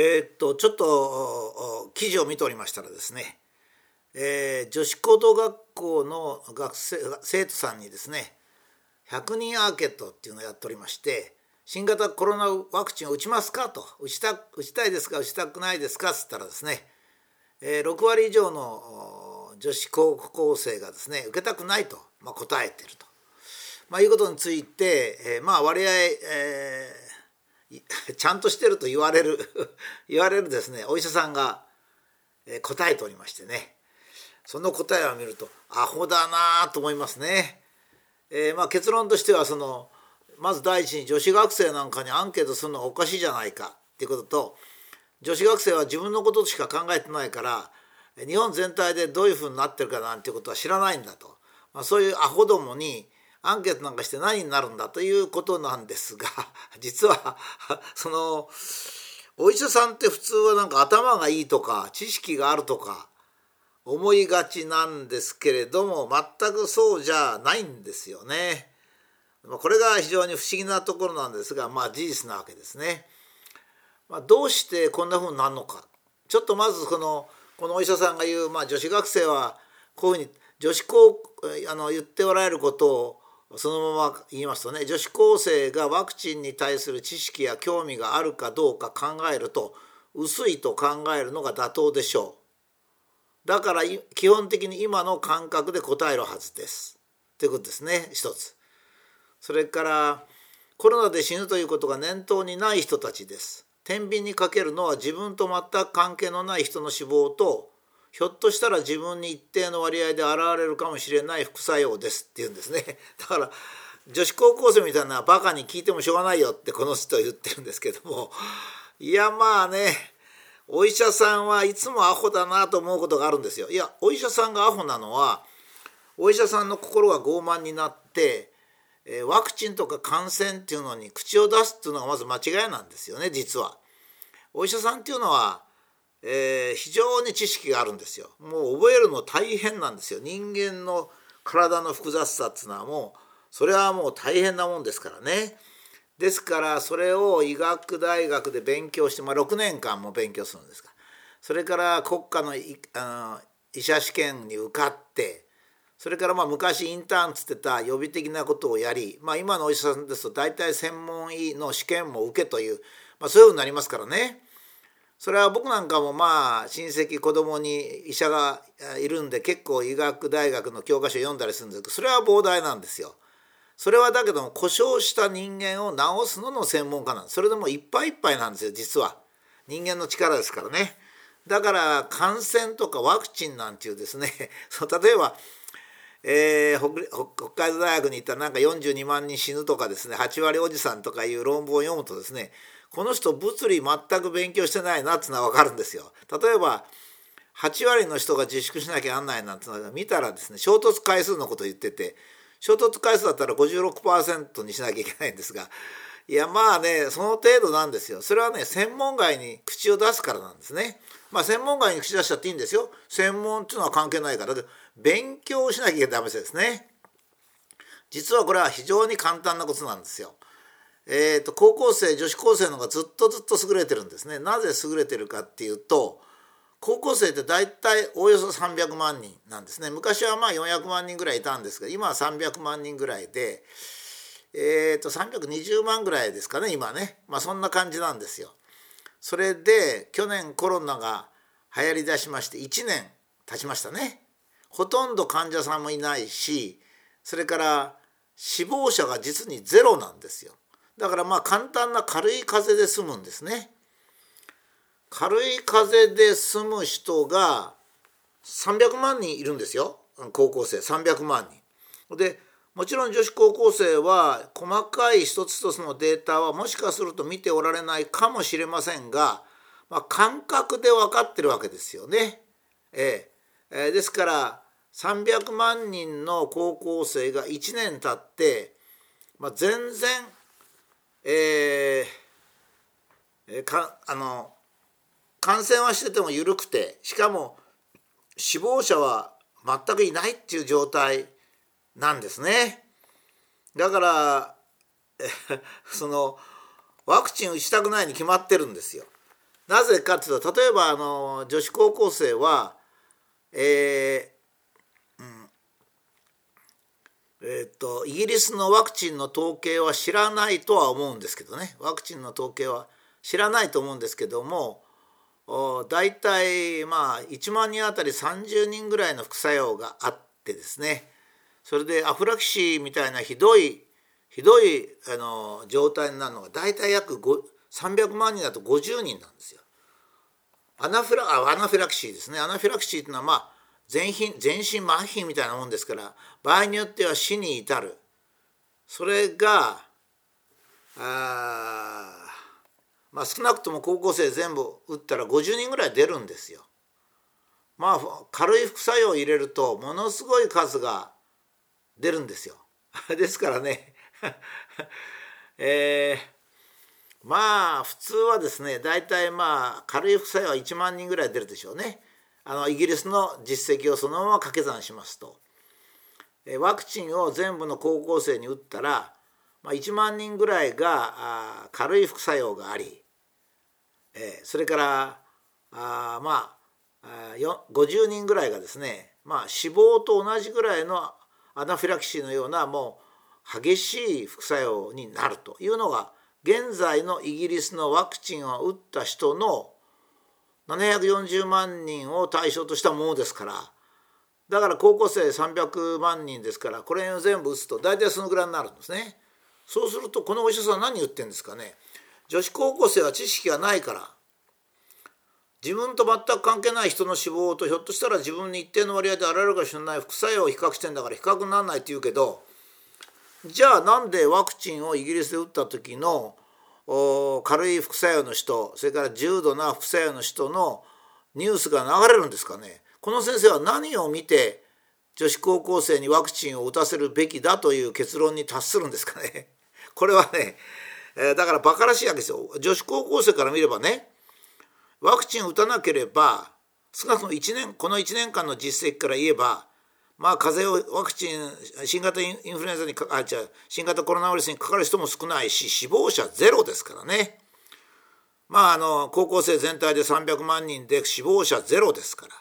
ちょっと記事を見ておりましたらですね、女子高等学校の生徒さんにですね100人アーケットっていうのをやっておりまして、新型コロナワクチンを打ちますかと、打ちたいですか打ちたくないですかっつったらですね、6割以上の女子高校生がですね受けたくないと、答えていると、いうことについて、割合、ちゃんとしてると言われるですねお医者さんが答えておりましてね、その答えを見るとアホだなと思いますね。結論としては、まず第一に女子学生なんかにアンケートするのはおかしいじゃないかっていうことと、女子学生は自分のことしか考えてないから日本全体でどういうふうになってるかなんていうことは知らないんだと、そういうアホどもにアンケートなんかして何になるんだということなんですが、実はお医者さんって普通は頭がいいとか知識があるとか思いがちなんですけれども、全くそうじゃないんですよね。これが非常に不思議なところなんですが、事実なわけですね。どうしてこんなふうになるのか、ちょっとまずこのお医者さんが言う、女子学生はこういうふうに言っておられることをそのまま言いますとね、女子高生がワクチンに対する知識や興味があるかどうか考えると薄いと考えるのが妥当でしょう。だから基本的に今の感覚で答えるはずですということですね、一つ。それからコロナで死ぬということが念頭にない人たちです。天秤にかけるのは自分と全く関係のない人の死亡と、ひょっとしたら自分に一定の割合で現れるかもしれない副作用ですっていうんですね。だから女子高校生みたいなバカに聞いてもしょうがないよってこの人は言ってるんですけども、いやお医者さんはいつもアホだなと思うことがあるんですよ。いや、お医者さんがアホなのは、お医者さんの心が傲慢になってワクチンとか感染っていうのに口を出すっていうのがまず間違いなんですよね。実はお医者さんっていうのは、非常に知識があるんですよ。もう覚えるの大変なんですよ。人間の体の複雑さっていうのはそれはもう大変なもんですからね。ですからそれを医学大学で勉強して、6年間も勉強するんですが、それから国家の医者試験に受かって、それから昔インターンつってた予備的なことをやり、今のお医者さんですと大体専門医の試験も受けという、そういうふうになりますからね。それは僕なんかも親戚子供に医者がいるんで結構医学大学の教科書を読んだりするんですけど、それは膨大なんですよ。それはだけども故障した人間を治すのの専門家なんです。それでもいっぱいいっぱいなんですよ、実は。人間の力ですからね。だから感染とかワクチンなんていうですね例えば北海道大学に行ったら42万人死ぬとかですね、8割おじさんとかいう論文を読むとですね、この人物理全く勉強してないなっていうのは分かるんですよ。例えば8割の人が自粛しなきゃなんないなんていうのを見たらですね、衝突回数のことを言ってて、衝突回数だったら 56% にしなきゃいけないんですが、その程度なんですよ。それは専門外に口を出すからなんですね。専門外に口出しちゃっていいんですよ。専門っていうのは関係ないから。だけど勉強しなきゃダメですね。実はこれは非常に簡単なことなんですよ。女子高生の方がずっと優れてるんですね。なぜ優れてるかっていうと、高校生って大体およそ300万人なんですね。昔は400万人ぐらいいたんですけど、今は300万人ぐらいで、320万ぐらいですかね今ね。そんな感じなんですよ。それで去年コロナが流行りだしまして1年経ちましたね。ほとんど患者さんもいないし、それから死亡者が実にゼロなんですよ。だから簡単な軽い風邪で済むんですね。軽い風邪で済む人が300万人いるんですよ。高校生300万人で、もちろん女子高校生は細かい一つ一つのデータはもしかすると見ておられないかもしれませんが、感覚で分かってるわけですよね。ですから300万人の高校生が1年経って、全然、感染はしてても緩くて、しかも死亡者は全くいないっていう状態なんですね。だからワクチン打ちたくないに決まってるんですよ。なぜかというと、例えば女子高校生は、イギリスのワクチンの統計は知らないとは思うんですけどね、ワクチンの統計は知らないと思うんですけども、大体1万人あたり30人ぐらいの副作用があってですね、それでアフラキシーみたいなひどい状態になるのが大体約300万人だと50人なんですよ。アナフィラキシーですね。アナフィラキシーというのは全身麻痺みたいなもんですから、場合によっては死に至る。それが少なくとも高校生全部打ったら50人ぐらい出るんですよ。軽い副作用を入れるとものすごい数が出るんですよ。ですからね普通はですね、大体軽い副作用は1万人ぐらい出るでしょうね。イギリスの実績をそのまま掛け算しますと、ワクチンを全部の高校生に打ったら、1万人ぐらいが軽い副作用があり、それから50人ぐらいがですね、死亡と同じぐらいのアナフィラキシーのようなもう激しい副作用になるというのが、現在のイギリスのワクチンを打った人の740万人を対象としたものですから、だから高校生300万人ですから、これを全部打つと大体そのぐらいになるんですね。そうするとこのお医者さん何言ってんですかね。女子高校生は知識がないから、自分と全く関係ない人の死亡と、ひょっとしたら自分に一定の割合であられるかもしれない副作用を比較してんだから比較にならないって言うけど、じゃあなんでワクチンをイギリスで打った時の軽い副作用の人、それから重度な副作用の人のニュースが流れるんですかね。この先生は何を見て女子高校生にワクチンを打たせるべきだという結論に達するんですかね。これはね、だからバカらしいわけですよ。女子高校生から見ればね、ワクチンを打たなければ、少なくともこの1年間の実績から言えば、風邪をワクチン、新型インフルエンザに新型コロナウイルスにかかる人も少ないし、死亡者ゼロですからね。高校生全体で300万人で死亡者ゼロですから。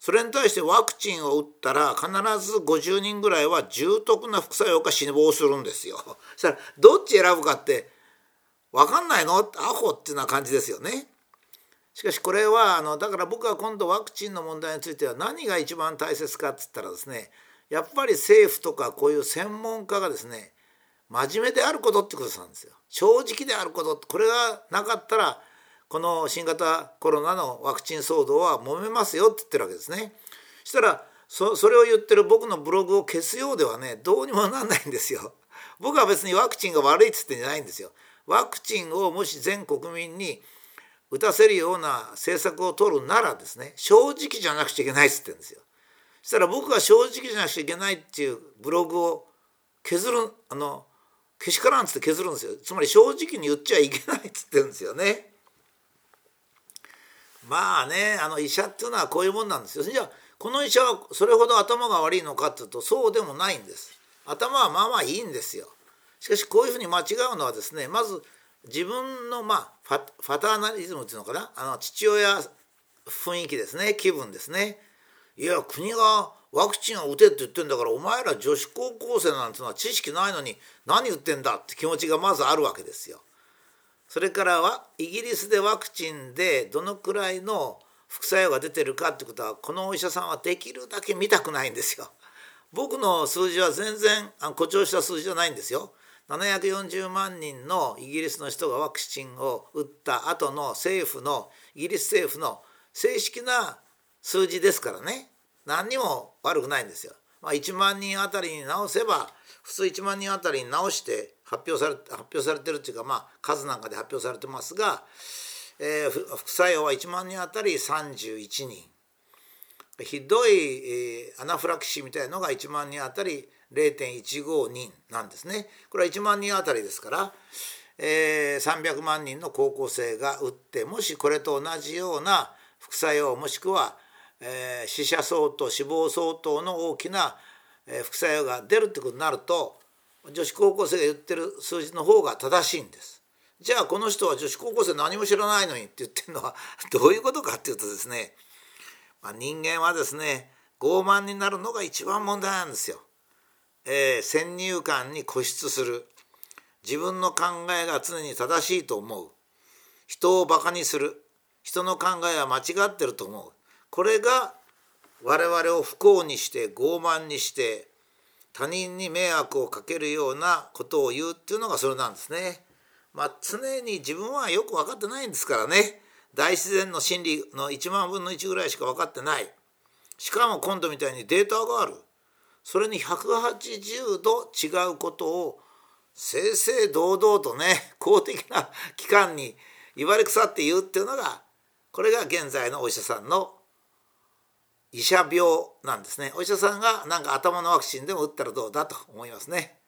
それに対してワクチンを打ったら必ず50人ぐらいは重篤な副作用か死亡するんですよ。そしたらどっち選ぶかって分かんないの、アホっていうような感じですよね。しかしこれはだから僕は今度ワクチンの問題については何が一番大切かって言ったらですね、やっぱり政府とかこういう専門家がですね、真面目であることってことなんですよ。正直であること、これがなかったらこの新型コロナのワクチン騒動は揉めますよって言ってるわけですね。そしたらそれを言ってる僕のブログを消すようではね、どうにもなんないんですよ。僕は別にワクチンが悪いって言ってんじゃないんですよ。ワクチンをもし全国民に打たせるような政策を取るならですね、正直じゃなくちゃいけないって言ってるんですよ。そしたら僕が正直じゃなくちゃいけないっていうブログをけしからんって削るんですよ。つまり正直に言っちゃいけないって言ってるんですよね。医者っていうのはこういうもんなんですよ。じゃあこの医者はそれほど頭が悪いのかっていうと、そうでもないんです。頭はいいんですよ。しかしこういうふうに間違うのはですね、まず自分のファターナリズムっていうのかな、父親雰囲気ですね、気分ですね。いや、国がワクチンを打てって言ってんだから、お前ら女子高校生なんてのは知識ないのに何言ってんだって気持ちがまずあるわけですよ。それからはイギリスでワクチンでどのくらいの副作用が出てるかってことは、このお医者さんはできるだけ見たくないんですよ。僕の数字は全然誇張した数字じゃないんですよ。740万人のイギリスの人がワクチンを打った後のイギリス政府の正式な数字ですからね、何にも悪くないんですよ。1万人あたりに直せば、普通1万人あたりに直して発表されてるっていうか、数なんかで発表されてますが、副作用は1万人あたり31人、ひどい、アナフィラキシーみたいのが1万人あたり 0.15 人なんですね。これは1万人あたりですから、300万人の高校生が打って、もしこれと同じような副作用、もしくは、死者相当、死亡相当の大きな副作用が出るってことになると、女子高校生が言ってる数字の方が正しいんです。じゃあこの人は女子高校生何も知らないのにって言ってるのはどういうことかっていうとですね、人間はですね傲慢になるのが一番問題なんですよ。先入観に固執する、自分の考えが常に正しいと思う、人をバカにする、人の考えは間違ってると思う、これが我々を不幸にして傲慢にして他人に迷惑をかけるようなことを言うっていうのがそれなんですね。常に自分はよく分かってないんですからね。大自然の真理の1万分の1ぐらいしか分かってない。しかも今度みたいにデータがある。それに180度違うことを正々堂々とね、公的な機関に威張り腐って言うっていうのが、これが現在のお医者さんの医者病なんですね。お医者さんがなんか頭のワクチンでも打ったらどうだと思いますね。